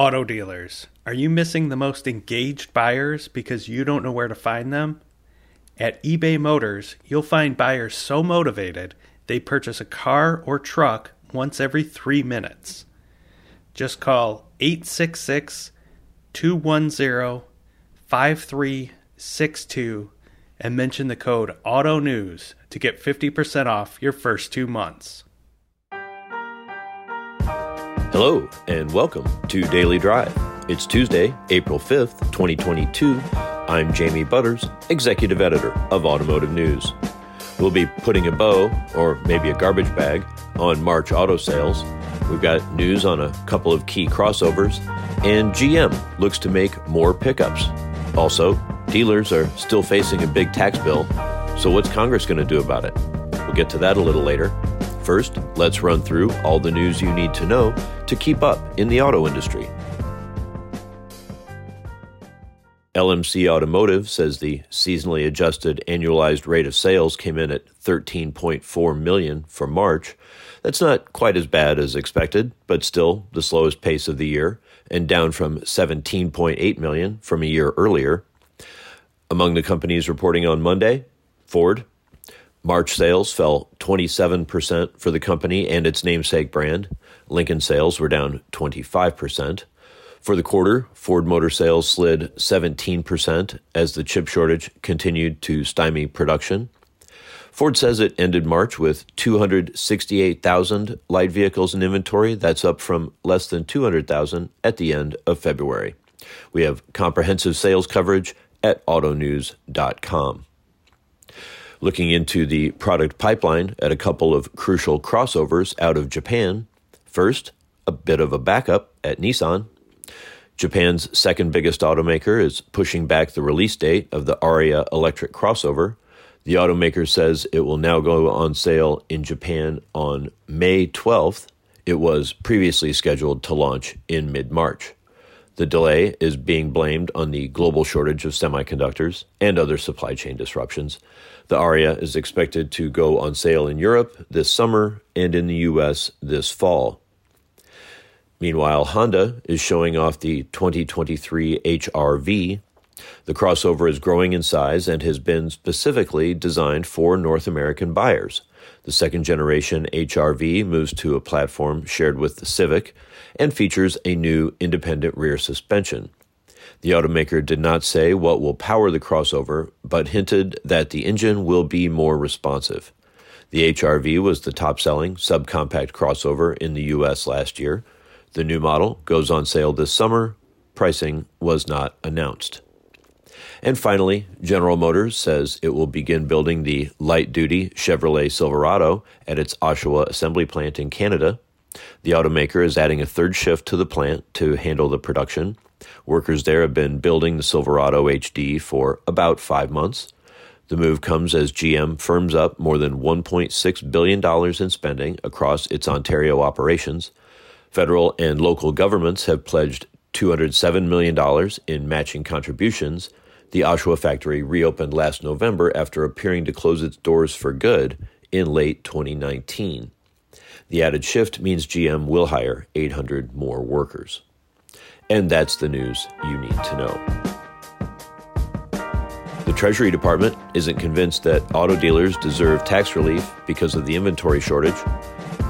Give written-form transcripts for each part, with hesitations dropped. Auto dealers, are you missing the most engaged buyers because you don't know where to find them? At eBay Motors, you'll find buyers so motivated, they purchase a car or truck once every 3 minutes. Just call 866-210-5362 and mention the code AUTONEWS to get 50% off your first 2 months. Hello, and welcome to Daily Drive. It's Tuesday, April 5th, 2022. I'm Jamie Butters, Executive Editor of Automotive News. We'll be putting a bow, or maybe a garbage bag, on March auto sales. We've got news on a couple of key crossovers, and GM looks to make more pickups. Also, dealers are still facing a big tax bill, so what's Congress going to do about it? We'll get to that a little later. First, let's run through all the news you need to know to keep up in the auto industry. LMC Automotive says the seasonally adjusted annualized rate of sales came in at $13.4 million for March. That's not quite as bad as expected, but still the slowest pace of the year, and down from $17.8 million from a year earlier. Among the companies reporting on Monday, Ford. March sales fell 27% for the company and its namesake brand. Lincoln sales were down 25%. For the quarter, Ford Motor sales slid 17% as the chip shortage continued to stymie production. Ford says it ended March with 268,000 light vehicles in inventory. That's up from less than 200,000 at the end of February. We have comprehensive sales coverage at autonews.com. Looking into the product pipeline at a couple of crucial crossovers out of Japan. First, a bit of a backup at Nissan. Japan's second biggest automaker is pushing back the release date of the Ariya electric crossover. The automaker says it will now go on sale in Japan on May 12th. It was previously scheduled to launch in mid-March. The delay is being blamed on the global shortage of semiconductors and other supply chain disruptions. The Ariya is expected to go on sale in Europe this summer and in the U.S. this fall. Meanwhile, Honda is showing off the 2023 HR-V. The crossover is growing in size and has been specifically designed for North American buyers. The second-generation HR-V moves to a platform shared with the Civic and features a new independent rear suspension. The automaker did not say what will power the crossover, but hinted that the engine will be more responsive. The HR-V was the top-selling subcompact crossover in the U.S. last year. The new model goes on sale this summer. Pricing was not announced. And finally, General Motors says it will begin building the light-duty Chevrolet Silverado at its Oshawa assembly plant in Canada. The automaker is adding a third shift to the plant to handle the production. Workers there have been building the Silverado HD for about 5 months. The move comes as GM firms up more than $1.6 billion in spending across its Ontario operations. Federal and local governments have pledged $207 million in matching contributions. The Oshawa factory reopened last November after appearing to close its doors for good in late 2019. The added shift means GM will hire 800 more workers. And that's the news you need to know. The Treasury Department isn't convinced that auto dealers deserve tax relief because of the inventory shortage.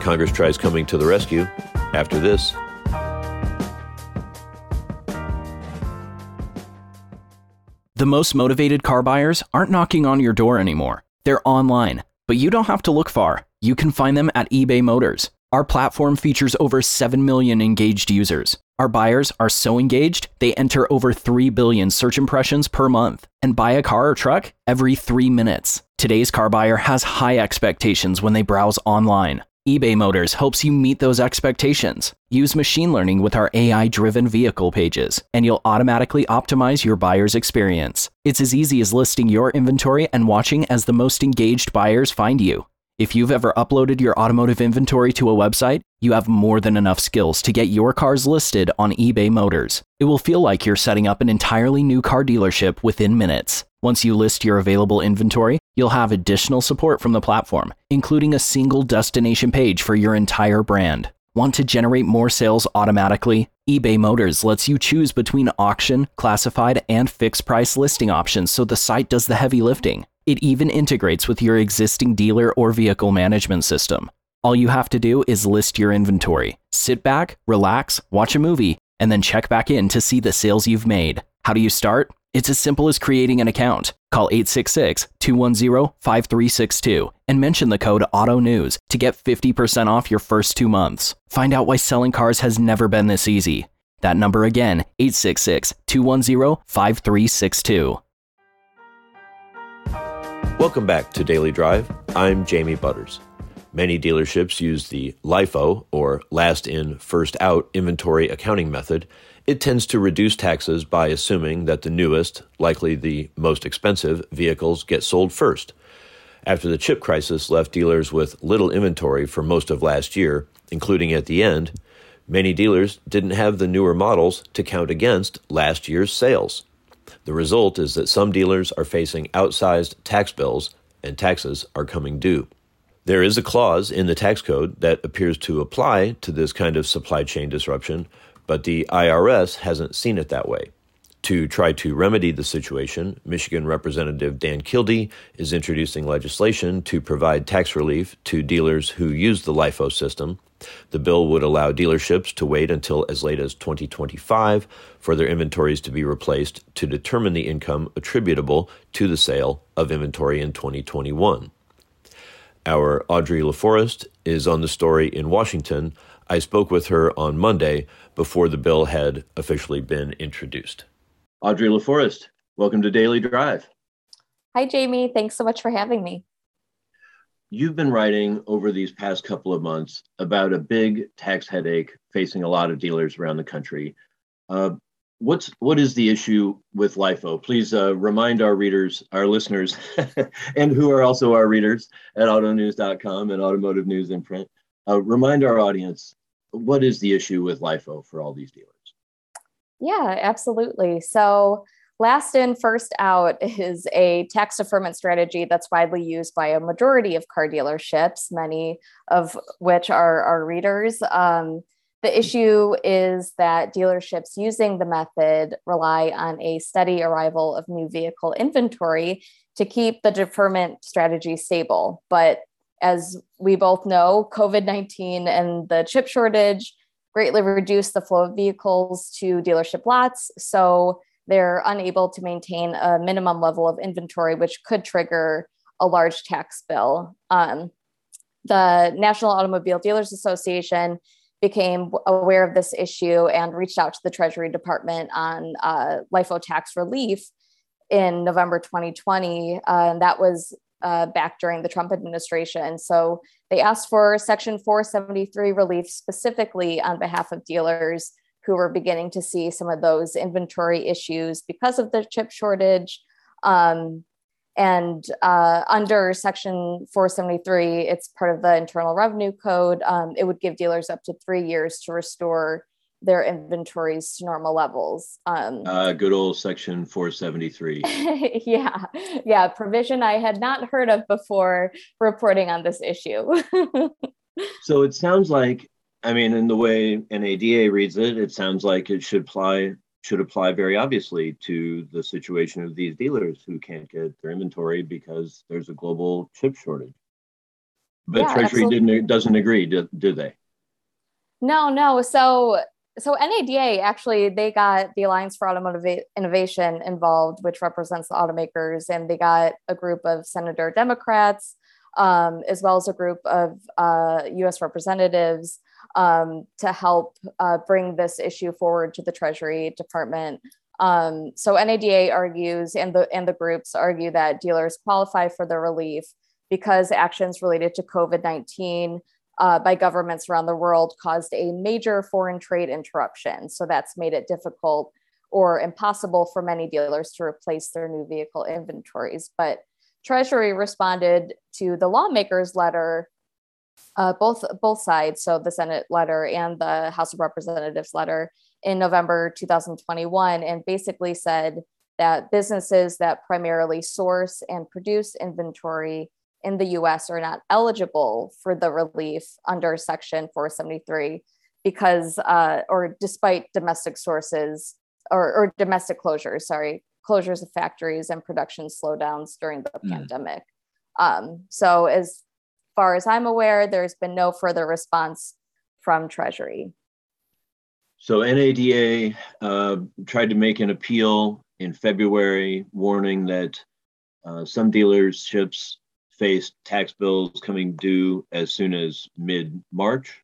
Congress tries coming to the rescue after this. The most motivated car buyers aren't knocking on your door anymore. They're online, but you don't have to look far. You can find them at eBay Motors. Our platform features over 7 million engaged users. Our buyers are so engaged, they enter over 3 billion search impressions per month and buy a car or truck every 3 minutes. Today's car buyer has high expectations when they browse online. eBay Motors helps you meet those expectations. Use machine learning with our AI-driven vehicle pages, and you'll automatically optimize your buyer's experience. It's as easy as listing your inventory and watching as the most engaged buyers find you. If you've ever uploaded your automotive inventory to a website, you have more than enough skills to get your cars listed on eBay Motors. It will feel like you're setting up an entirely new car dealership within minutes. Once you list your available inventory, you'll have additional support from the platform, including a single destination page for your entire brand. Want to generate more sales automatically? eBay Motors lets you choose between auction, classified, and fixed price listing options, so the site does the heavy lifting. It even integrates with your existing dealer or vehicle management system. All you have to do is list your inventory, sit back, relax, watch a movie, and then check back in to see the sales you've made. How do you start? It's as simple as creating an account. Call 866-210-5362 and mention the code AUTONEWS to get 50% off your first 2 months. Find out why selling cars has never been this easy. That number again, 866-210-5362. Welcome back to Daily Drive. I'm Jamie Butters. Many dealerships use the LIFO, or last in, first out, inventory accounting method. It tends to reduce taxes by assuming that the newest, likely the most expensive, vehicles get sold first. After the chip crisis left dealers with little inventory for most of last year, including at the end, many dealers didn't have the newer models to count against last year's sales. The result is that some dealers are facing outsized tax bills, and taxes are coming due. There is a clause in the tax code that appears to apply to this kind of supply chain disruption, but the IRS hasn't seen it that way. To try to remedy the situation, Michigan Representative Dan Kildee is introducing legislation to provide tax relief to dealers who use the LIFO system. The bill would allow dealerships to wait until as late as 2025 for their inventories to be replaced to determine the income attributable to the sale of inventory in 2021. Our Audrey LaForest is on the story in Washington. I spoke with her on Monday before the bill had officially been introduced. Audrey LaForest, welcome to Daily Drive. Hi, Jamie. Thanks so much for having me. You've been writing over these past couple of months about a big tax headache facing a lot of dealers around the country. What is the issue with LIFO? Please remind our readers, our listeners, and who are also our readers at autonews.com and Automotive News in print. Remind our audience, what is the issue with LIFO for all these dealers? Yeah, absolutely. So last in, first out is a tax deferment strategy that's widely used by a majority of car dealerships, many of which are our readers. The issue is that dealerships using the method rely on a steady arrival of new vehicle inventory to keep the deferment strategy stable. But as we both know, COVID-19 and the chip shortage greatly reduced the flow of vehicles to dealership lots, so they're unable to maintain a minimum level of inventory, which could trigger a large tax bill. The National Automobile Dealers Association became aware of this issue and reached out to the Treasury Department on LIFO tax relief in November 2020, and that was back during the Trump administration. So they asked for Section 473 relief specifically on behalf of dealers who were beginning to see some of those inventory issues because of the chip shortage. And under Section 473, it's part of the Internal Revenue Code. It would give dealers up to 3 years to restore their inventories to normal levels. Good old Section 473. Yeah, provision I had not heard of before reporting on this issue. So it sounds like, I mean, in the way NADA reads it, it sounds like it should apply very obviously to the situation of these dealers who can't get their inventory because there's a global chip shortage. But yeah, Treasury doesn't agree, do they? No. So NADA, actually, they got the Alliance for Automotive Innovation involved, which represents the automakers, and they got a group of Senator Democrats, as well as a group of U.S. representatives to help bring this issue forward to the Treasury Department. So NADA argues, and the groups argue, that dealers qualify for the relief because actions related to COVID-19 by governments around the world caused a major foreign trade interruption. So that's made it difficult or impossible for many dealers to replace their new vehicle inventories. But Treasury responded to the lawmakers' letter, both sides, so the Senate letter and the House of Representatives letter, in November 2021, and basically said that businesses that primarily source and produce inventory in the US are not eligible for the relief under Section 473 because, or despite domestic sources or domestic closures, sorry, closures of factories and production slowdowns during the pandemic. So as far as I'm aware, there's been no further response from Treasury. So NADA tried to make an appeal in February, warning that some dealerships faced tax bills coming due as soon as mid-March.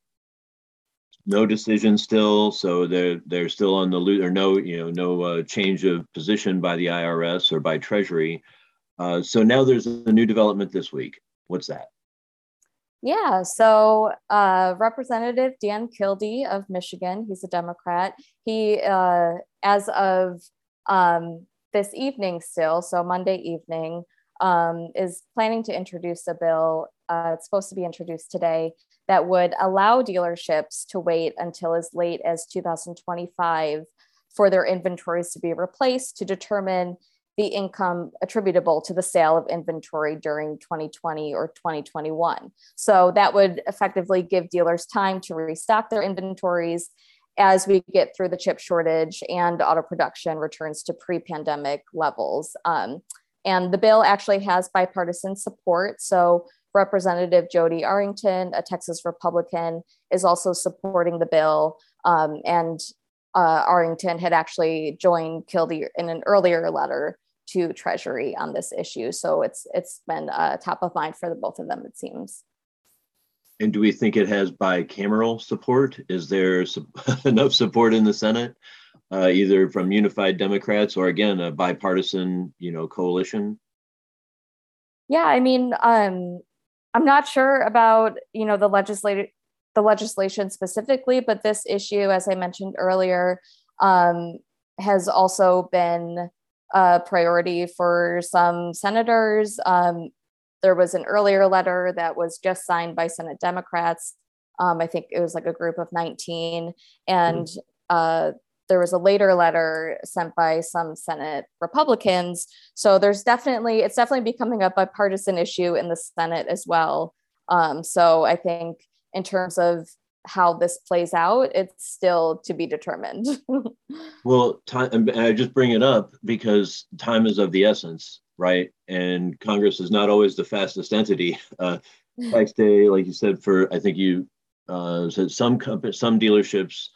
No decision still, so they're still on the loop, or no change of position by the IRS or by Treasury. So now there's a new development this week. What's that? Yeah, so Representative Dan Kildee of Michigan, he's a Democrat. He, as of this evening still, so Monday evening, is planning to introduce a bill, it's supposed to be introduced today, that would allow dealerships to wait until as late as 2025 for their inventories to be replaced to determine the income attributable to the sale of inventory during 2020 or 2021. So that would effectively give dealers time to restock their inventories as we get through the chip shortage and auto production returns to pre-pandemic levels. And the bill actually has bipartisan support. So Representative Jody Arrington, a Texas Republican, is also supporting the bill. And Arrington had actually joined Kildee in an earlier letter to Treasury on this issue. So it's been top of mind for the both of them, it seems. And do we think it has bicameral support? Is there enough support in the Senate, either from unified Democrats or again, a bipartisan, coalition? Yeah, I mean, I'm not sure about, the legislation specifically, but this issue, as I mentioned earlier, has also been a priority for some senators. There was an earlier letter that was just signed by Senate Democrats. I think it was like a group of 19. And there was a later letter sent by some Senate Republicans. So it's definitely becoming a bipartisan issue in the Senate as well. So I think in terms of how this plays out, it's still to be determined. Well, I just bring it up because time is of the essence, right? And Congress is not always the fastest entity. Tax day, like you said, I think you said some dealerships,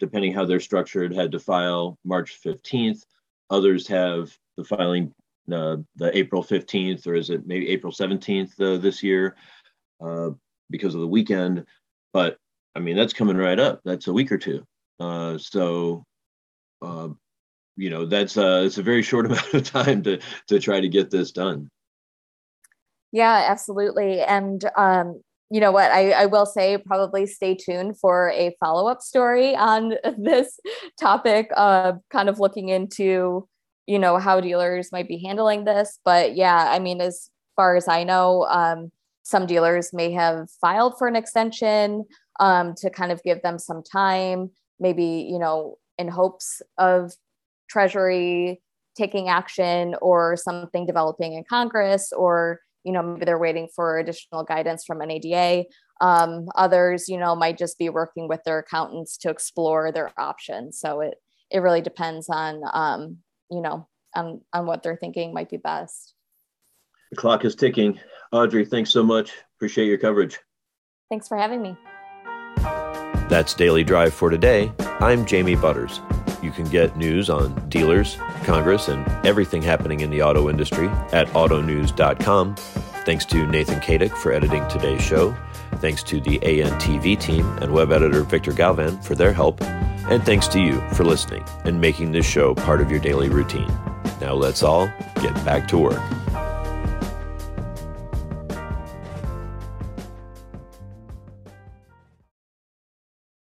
depending how they're structured, had to file March 15th. Others have the filing the April 15th, or is it maybe April 17th this year because of the weekend. But I mean, that's coming right up. That's a week or two. It's a very short amount of time to try to get this done. Yeah, absolutely. And you know what, I will say probably stay tuned for a follow-up story on this topic, kind of looking into, how dealers might be handling this. But yeah, I mean, as far as I know, some dealers may have filed for an extension to kind of give them some time, maybe, in hopes of Treasury taking action or something developing in Congress, or, maybe they're waiting for additional guidance from NADA. Others, might just be working with their accountants to explore their options. So it really depends on, on what they're thinking might be best. The clock is ticking. Audrey, thanks so much. Appreciate your coverage. Thanks for having me. That's Daily Drive for today. I'm Jamie Butters. You can get news on dealers, Congress, and everything happening in the auto industry at autonews.com. Thanks to Nathan Kadick for editing today's show. Thanks to the ANTV team and web editor Victor Galvan for their help. And thanks to you for listening and making this show part of your daily routine. Now let's all get back to work.